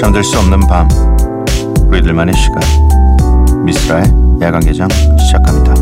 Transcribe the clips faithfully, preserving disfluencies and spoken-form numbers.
잠들 수 없는 밤, 우리들만의 시간. 미쓰라의 야간개장 시작합니다.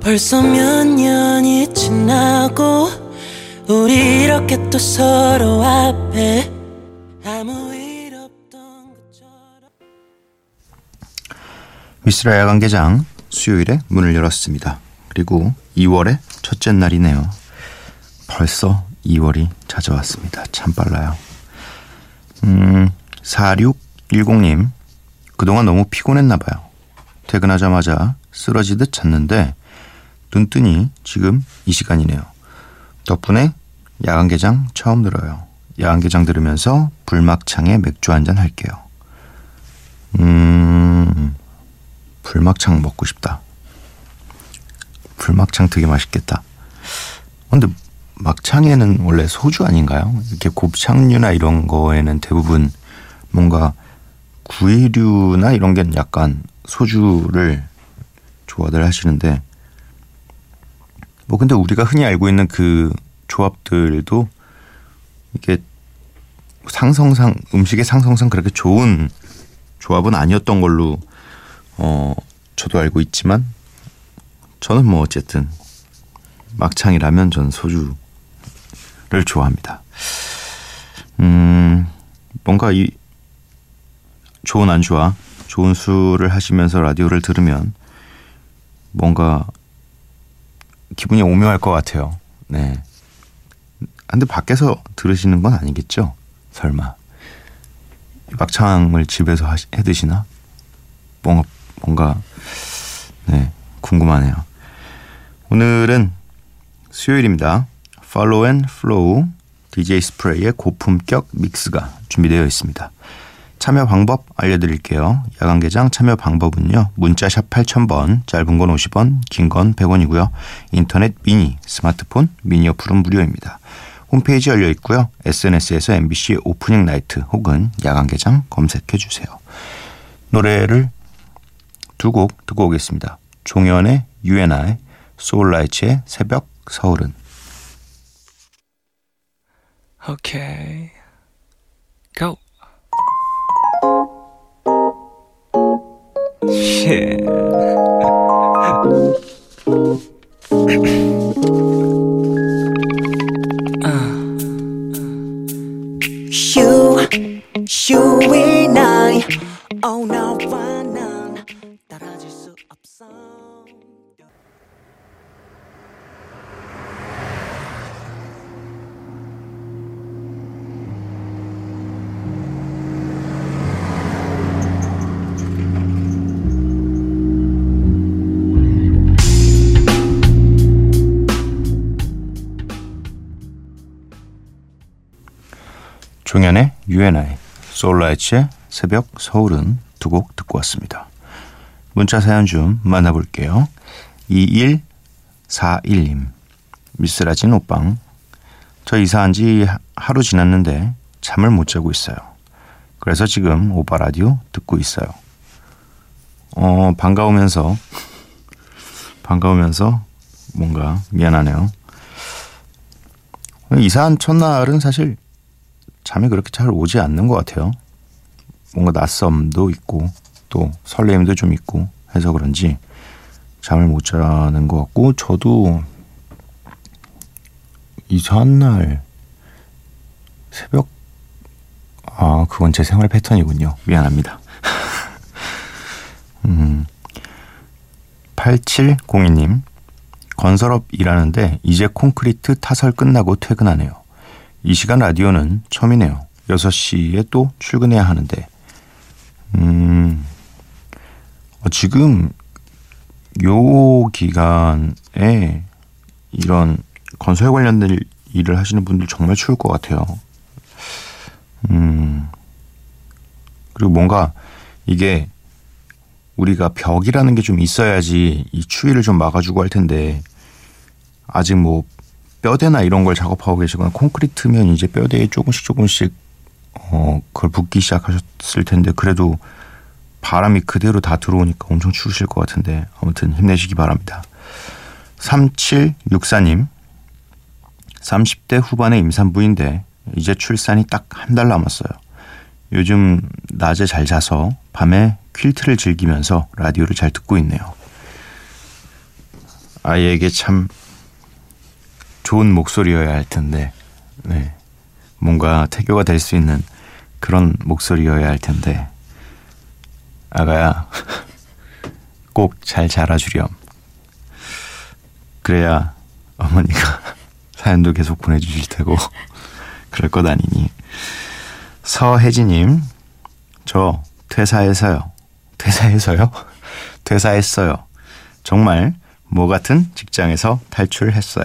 벌써 몇 년이 지나고 우리 이렇게 또 서로 앞에 아무 일 없던 것처럼. 미쓰라 야간개장 수요일에 문을 열었습니다. 그리고 이월의 첫째 날이네요. 벌써 이월이 찾아왔습니다. 참 빨라요. 음, 사육일공님 그동안 너무 피곤했나봐요. 퇴근하자마자 쓰러지듯 잤는데 눈뜨니 지금 이 시간이네요. 덕분에 야간개장 처음 들어요. 야간개장 들으면서 불막창에 맥주 한잔 할게요. 음... 불막창 먹고 싶다. 불막창 되게 맛있겠다. 근데 막창에는 원래 소주 아닌가요? 이렇게 곱창류나 이런 거에는 대부분 뭔가 구이류나 이런 게 약간 소주를 좋아들 하시는데, 뭐 근데 우리가 흔히 알고 있는 그 조합들도 이게 상성상 음식의 상성상 그렇게 좋은 조합은 아니었던 걸로 어 저도 알고 있지만, 저는 뭐 어쨌든 막창이라면 전 소주를 좋아합니다. 음 뭔가 이 좋은 안주와 좋은 술을 하시면서 라디오를 들으면 뭔가 기분이 오묘할 것 같아요. 네. 근데 밖에서 들으시는 건 아니겠죠? 설마 막창을 집에서 하시, 해 드시나? 뭔가 뭔가 네 궁금하네요. 오늘은 수요일입니다. Follow&Flow 디제이 스프레이의 고품격 믹스가 준비되어 있습니다. 참여 방법 알려드릴게요. 야간개장 참여 방법은요. 문자 샵 팔천 번, 짧은 건 오십 원, 긴 건 백 원이고요. 인터넷 미니, 스마트폰 미니 어플은 무료입니다. 홈페이지 열려 있고요. 에스엔에스에서 엠비씨 오프닝 나이트 혹은 야간개장 검색해 주세요. 노래를 두 곡 듣고 오겠습니다. 종현의 유엔아이, 소울라이츠의 새벽 서울은. 오케이, 고! 쉣. 유엔아이 오 나와는 따라질 수 없어. 종현의 유엔아이, 소울라이츠의 새벽 서울은 두 곡 듣고 왔습니다. 문자 사연 좀 만나볼게요. 이일사일님 미쓰라진 오빵, 저 이사한 지 하루 지났는데 잠을 못 자고 있어요. 그래서 지금 오빠 라디오 듣고 있어요. 어 반가우면서 반가우면서 뭔가 미안하네요. 이사한 첫날은 사실 잠이 그렇게 잘 오지 않는 것 같아요. 뭔가 낯섦도 있고 또 설레임도 좀 있고 해서 그런지 잠을 못 자는 것 같고, 저도 이사한 날 새벽... 아 그건 제 생활 패턴이군요. 미안합니다. 음, 팔칠공이님 건설업 일하는데 이제 콘크리트 타설 끝나고 퇴근하네요. 이 시간 라디오는 처음이네요. 여섯 시에 또 출근해야 하는데. 음, 어, 지금 요 기간에 이런 건설 관련된 일을 하시는 분들 정말 추울 것 같아요. 음, 그리고 뭔가 이게 우리가 벽이라는 게 좀 있어야지 이 추위를 좀 막아주고 할 텐데, 아직 뭐 뼈대나 이런 걸 작업하고 계시거나 콘크리트면 이제 뼈대에 조금씩 조금씩 어, 그걸 붓기 시작하셨을 텐데 그래도 바람이 그대로 다 들어오니까 엄청 추우실 것 같은데 아무튼 힘내시기 바랍니다. 삼칠육사 님, 삼십 대 후반의 임산부인데 이제 출산이 딱 한 달 남았어요. 요즘 낮에 잘 자서 밤에 퀼트를 즐기면서 라디오를 잘 듣고 있네요. 아이에게 참 좋은 목소리여야 할 텐데, 네, 뭔가 태교가 될 수 있는 그런 목소리여야 할 텐데, 아가야 꼭 잘 자라주렴. 그래야 어머니가 사연도 계속 보내주실 테고 그럴 것 아니니. 서혜진님, 저 퇴사해서요. 퇴사해서요? 퇴사했어요. 정말 뭐 같은 직장에서 탈출했어요.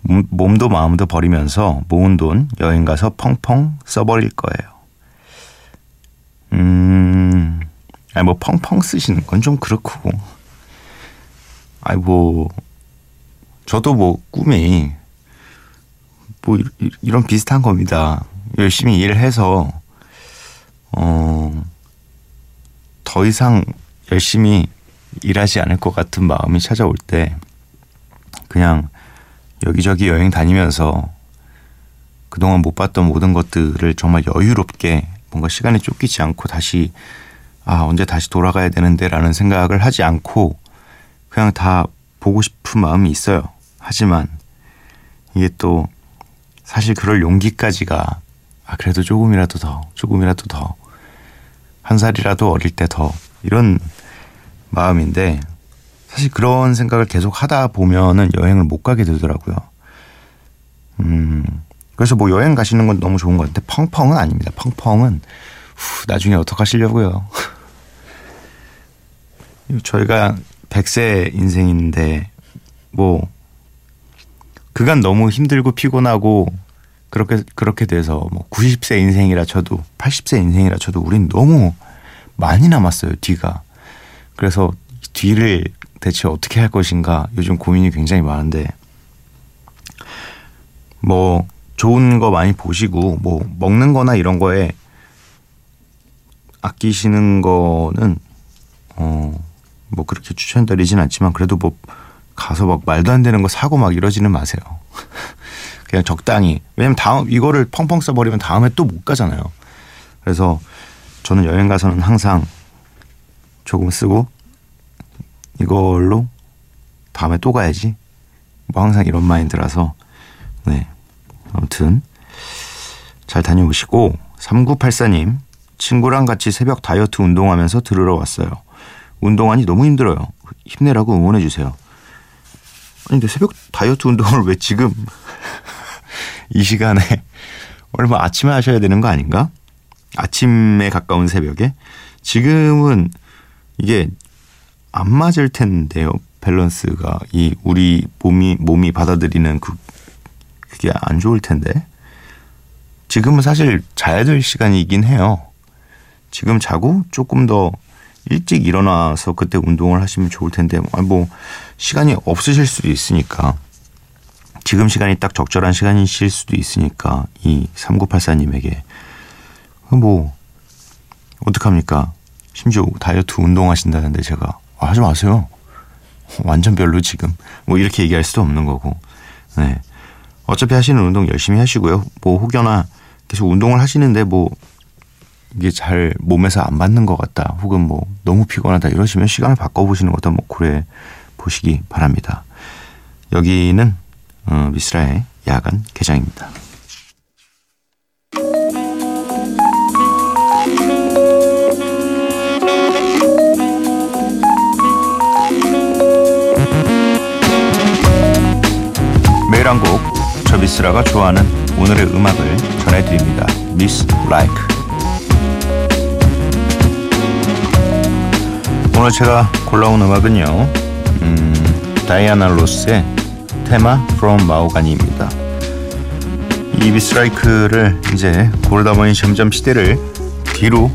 몸도 마음도 버리면서 모은 돈 여행 가서 펑펑 써버릴 거예요. 음, 아니 뭐 펑펑 쓰시는 건 좀 그렇고, 아니 뭐 저도 뭐 꿈이 뭐 이런 비슷한 겁니다. 열심히 일해서 어, 더 이상 열심히 일하지 않을 것 같은 마음이 찾아올 때 그냥 여기저기 여행 다니면서 그동안 못 봤던 모든 것들을 정말 여유롭게 뭔가 시간에 쫓기지 않고 다시 아 언제 다시 돌아가야 되는데 라는 생각을 하지 않고 그냥 다 보고 싶은 마음이 있어요. 하지만 이게 또 사실 그럴 용기까지가 아 그래도 조금이라도 더 조금이라도 더 한 살이라도 어릴 때 더 이런 마음인데 사실 그런 생각을 계속 하다 보면은 여행을 못 가게 되더라고요. 음, 그래서 뭐 여행 가시는 건 너무 좋은 것 같은데 펑펑은 아닙니다. 펑펑은 후, 나중에 어떡하시려고요. 저희가 백 세 인생인데 뭐 그간 너무 힘들고 피곤하고 그렇게 그렇게 돼서 뭐 구십 세 인생이라 쳐도 팔십 세 인생이라 쳐도 우린 너무 많이 남았어요. 뒤가. 그래서 뒤를 대체 어떻게 할 것인가 요즘 고민이 굉장히 많은데 뭐 좋은 거 많이 보시고 뭐 먹는 거나 이런 거에 아끼시는 거는 어 뭐 그렇게 추천드리진 않지만 그래도 뭐 가서 막 말도 안 되는 거 사고 막 이러지는 마세요. 그냥 적당히. 왜냐면 다음 이거를 펑펑 써버리면 다음에 또 못 가잖아요. 그래서 저는 여행 가서는 항상 조금 쓰고 이걸로 다음에 또 가야지. 뭐 항상 이런 마인드라서. 네. 아무튼 잘 다녀오시고. 삼구팔사 님, 친구랑 같이 새벽 다이어트 운동하면서 들으러 왔어요. 운동하니 너무 힘들어요. 힘내라고 응원해주세요. 아니 근데 새벽 다이어트 운동을 왜 지금 이 시간에 얼마 아침에 하셔야 되는 거 아닌가? 아침에 가까운 새벽에? 지금은 이게 안 맞을 텐데요. 밸런스가 이 우리 몸이 몸이 받아들이는 그 그게 안 좋을 텐데. 지금은 사실 자야 될 시간이긴 해요. 지금 자고 조금 더 일찍 일어나서 그때 운동을 하시면 좋을 텐데 뭐 시간이 없으실 수도 있으니까 지금 시간이 딱 적절한 시간이실 수도 있으니까 이 삼구팔사 님에게 뭐 어떡합니까? 심지어 다이어트 운동하신다는데 제가 아, 하지 마세요. 완전 별로 지금 뭐 이렇게 얘기할 수도 없는 거고. 네. 어차피 하시는 운동 열심히 하시고요. 뭐 혹여나 계속 운동을 하시는데 뭐 이게 잘 몸에서 안 맞는 것 같다. 혹은 뭐 너무 피곤하다 이러시면 시간을 바꿔보시는 것도 뭐 고려해 보시기 바랍니다. 여기는 어, 미쓰라의 야간 개장입니다. 매일 한 곡, 저 미쓰라가 좋아하는 오늘의 음악을 전해드립니다. 미스 라이크. 오늘 제가 골라온 음악은요, 음, 다이아나 로스의 테마 From 마호가니입니다. 이 미스라이크를 이제 고르다 보니 점점 시대를 뒤로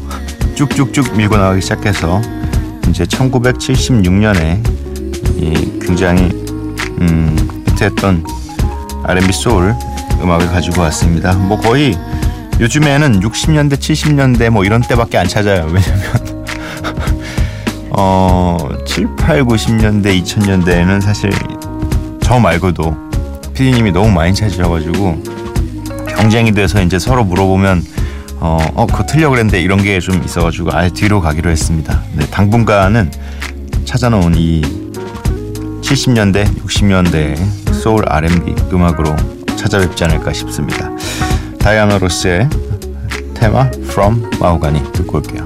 쭉쭉쭉 밀고 나가기 시작해서 이제 천구백칠십육 년에 이 굉장히 음, 히트했던 알앤비 소울 음악을 가지고 왔습니다. 뭐 거의 요즘에는 육십 년대, 칠십 년대 뭐 이런 때밖에 안 찾아요. 왜냐면 어, 칠, 팔, 구십 년대, 이천 년대에는 사실 저 말고도 피디님이 너무 많이 찾으셔가지고 경쟁이 돼서 이제 서로 물어보면 어, 어 그거 틀려 그랬는데 이런 게 좀 있어가지고 아예 뒤로 가기로 했습니다. 네, 당분간은 찾아놓은 이 칠십 년대, 육십 년대 소울 알앤비 음악으로 찾아뵙지 않을까 싶습니다. 다이아나 로스의 테마 From 마호가니 듣고 올게요.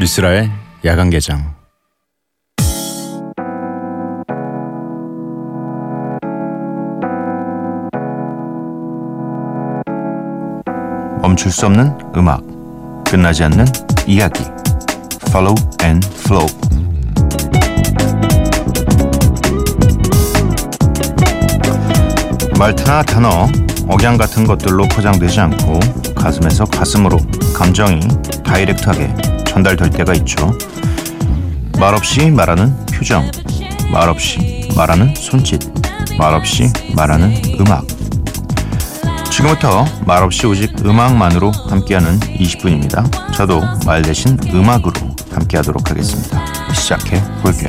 미쓰라의 야간 개장. 멈출 수 없는 음악, 끝나지 않는 이야기. Follow and Flow. 말투나 단어, 억양 같은 것들로 포장되지 않고 가슴에서 가슴으로 감정이 다이렉트하게 전달될 때가 있죠. 말없이 말하는 표정, 말없이 말하는 손짓, 말없이 말하는 음악. 지금부터 말없이 오직 음악만으로 함께하는 이십 분입니다. 저도 말 대신 음악으로 함께하도록 하겠습니다. 시작해 볼게요.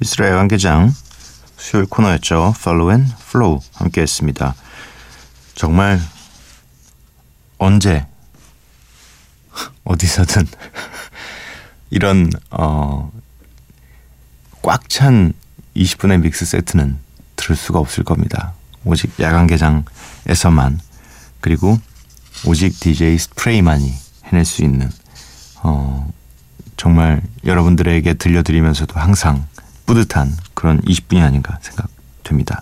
미쓰라 야간 개장 수요일 코너였죠. Follow and Flow 함께했습니다. 정말 언제 어디서든 이런 어, 꽉 찬 이십 분의 믹스 세트는 들을 수가 없을 겁니다. 오직 야간 개장에서만, 그리고 오직 디제이 스프레이만이 해낼 수 있는 어, 정말 여러분들에게 들려드리면서도 항상 뿌듯한 그런 이십 분이 아닌가 생각됩니다.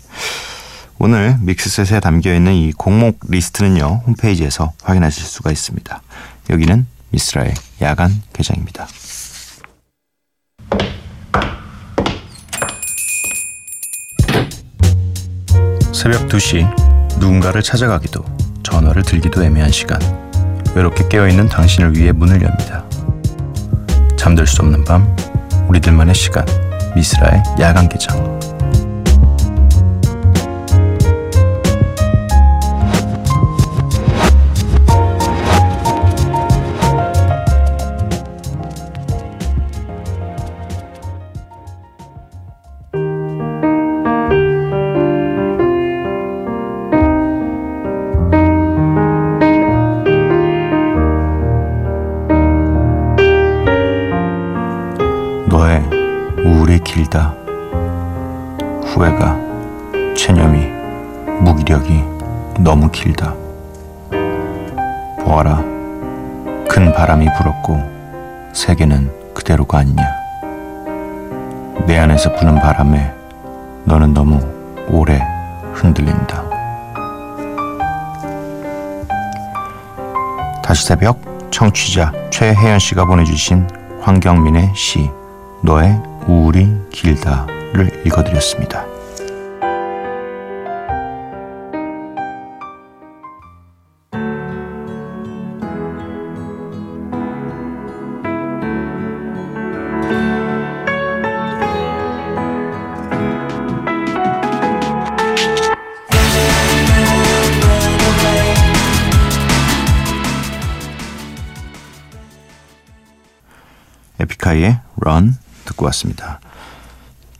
오늘 믹스셋에 담겨있는 이 곡목 리스트는요, 홈페이지에서 확인하실 수가 있습니다. 여기는 미쓰라의 야간 개장입니다. 새벽 두 시, 누군가를 찾아가기도 전화를 들기도 애매한 시간, 외롭게 깨어있는 당신을 위해 문을 엽니다. 잠들 수 없는 밤, 우리들만의 시간, 미쓰라의 야간 개장. 너의 우울이 길다. 후회가, 체념이, 무기력이 너무 길다. 보아라, 큰 바람이 불었고 세계는 그대로가 아니냐. 내 안에서 부는 바람에 너는 너무 오래 흔들린다. 다시 새벽, 청취자 최혜연 씨가 보내주신 황경민의 시 너의 우울이 길다를 읽어드렸습니다. 에픽하이의 Run 듣고 왔습니다.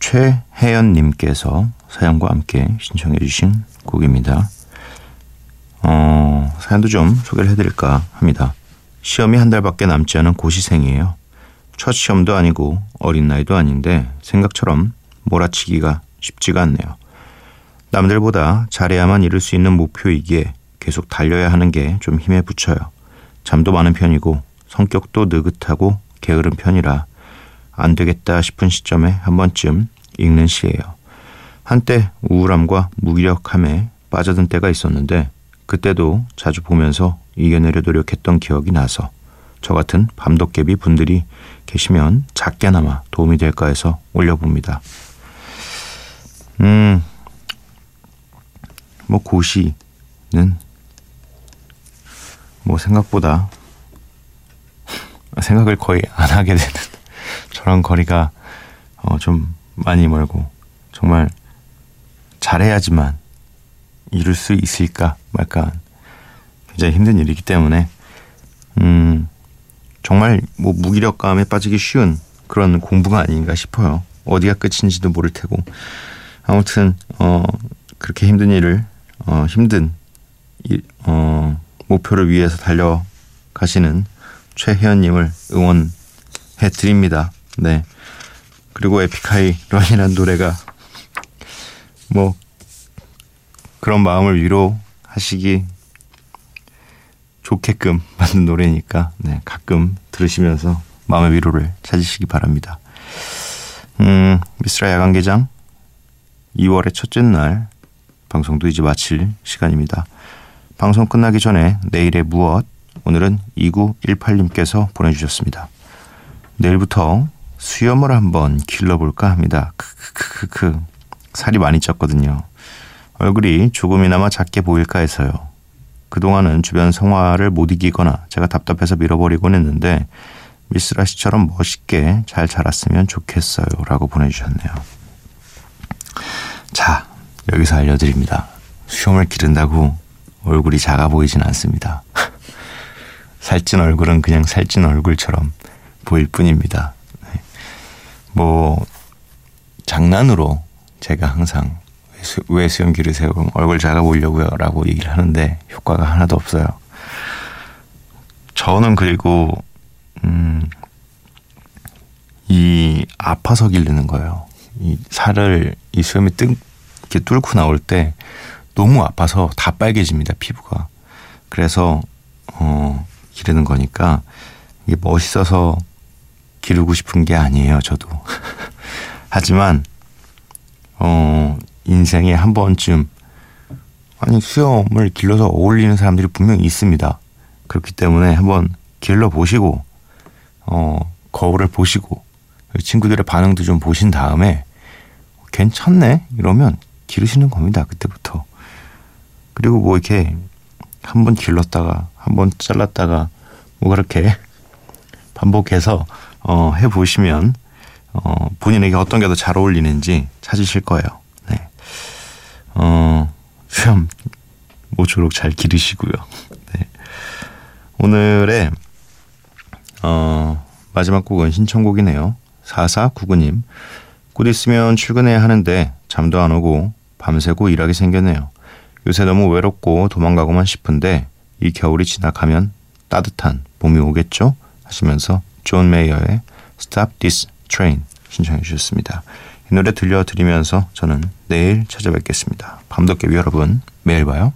최혜연님께서 사연과 함께 신청해 주신 곡입니다. 어, 사연도 좀 소개를 해드릴까 합니다. 시험이 한 달밖에 남지 않은 고시생이에요. 첫 시험도 아니고 어린 나이도 아닌데 생각처럼 몰아치기가 쉽지가 않네요. 남들보다 잘해야만 이룰 수 있는 목표이기에 계속 달려야 하는 게 좀 힘에 부쳐요. 잠도 많은 편이고 성격도 느긋하고 게으른 편이라 안 되겠다 싶은 시점에 한 번쯤 읽는 시예요. 한때 우울함과 무기력함에 빠져든 때가 있었는데 그때도 자주 보면서 이겨내려 노력했던 기억이 나서 저 같은 밤도깨비 분들이 계시면 작게나마 도움이 될까 해서 올려봅니다. 음, 뭐 고시는 뭐 생각보다 생각을 거의 안 하게 되는 저랑 거리가 어, 좀 많이 멀고 정말 잘해야지만 이룰 수 있을까 말까 굉장히 힘든 일이기 때문에 음, 정말 뭐 무기력감에 빠지기 쉬운 그런 공부가 아닌가 싶어요. 어디가 끝인지도 모를 테고 아무튼 어, 그렇게 힘든 일을 어, 힘든 일, 어, 목표를 위해서 달려가시는 최혜연님을 응원해드립니다. 네. 그리고 에픽하이 런이라는 노래가 뭐 그런 마음을 위로하시기 좋게끔 만든 노래니까 네, 가끔 들으시면서 마음의 위로를 찾으시기 바랍니다. 음, 미쓰라 야간개장 이월의 첫째 날 방송도 이제 마칠 시간입니다. 방송 끝나기 전에 내일의 무엇 오늘은 이구일팔님께서 보내주셨습니다. 내일부터 수염을 한번 길러볼까 합니다. 크크크크크 살이 많이 쪘거든요. 얼굴이 조금이나마 작게 보일까 해서요. 그동안은 주변 성화를 못 이기거나 제가 답답해서 밀어버리곤 했는데 미쓰라 씨처럼 멋있게 잘 자랐으면 좋겠어요. 라고 보내주셨네요. 자, 여기서 알려드립니다. 수염을 기른다고 얼굴이 작아 보이진 않습니다. 살찐 얼굴은 그냥 살찐 얼굴처럼 보일 뿐입니다. 뭐 장난으로 제가 항상 왜 수염 기르세요? 그럼 얼굴 작아 보이려고요 라고 얘기를 하는데 효과가 하나도 없어요. 저는 그리고 음, 이 아파서 기르는 거예요. 이 살을 이 수염이 뜬, 이렇게 뚫고 나올 때 너무 아파서 다 빨개집니다. 피부가. 그래서 어, 기르는 거니까 이게 멋있어서 기르고 싶은 게 아니에요. 저도. 하지만 어, 인생에 한 번쯤 아니 수염을 길러서 어울리는 사람들이 분명히 있습니다. 그렇기 때문에 한번 길러보시고 어, 거울을 보시고 친구들의 반응도 좀 보신 다음에 괜찮네 이러면 기르시는 겁니다. 그때부터. 그리고 뭐 이렇게 한번 길렀다가 한번 잘랐다가 뭐 그렇게 반복해서 어, 해보시면 어, 본인에게 어떤 게 더 잘 어울리는지 찾으실 거예요. 네. 어, 수염 모쪼록 잘 기르시고요. 네. 오늘의 어, 마지막 곡은 신청곡이네요. 사사구구님 곧 있으면 출근해야 하는데 잠도 안 오고 밤새고 일하게 생겼네요. 요새 너무 외롭고 도망가고만 싶은데 이 겨울이 지나가면 따뜻한 봄이 오겠죠? 하시면서 존 메이어의 Stop This Train 신청해 주셨습니다. 이 노래 들려드리면서 저는 내일 찾아뵙겠습니다. 밤도깨비 여러분, 매일 봐요.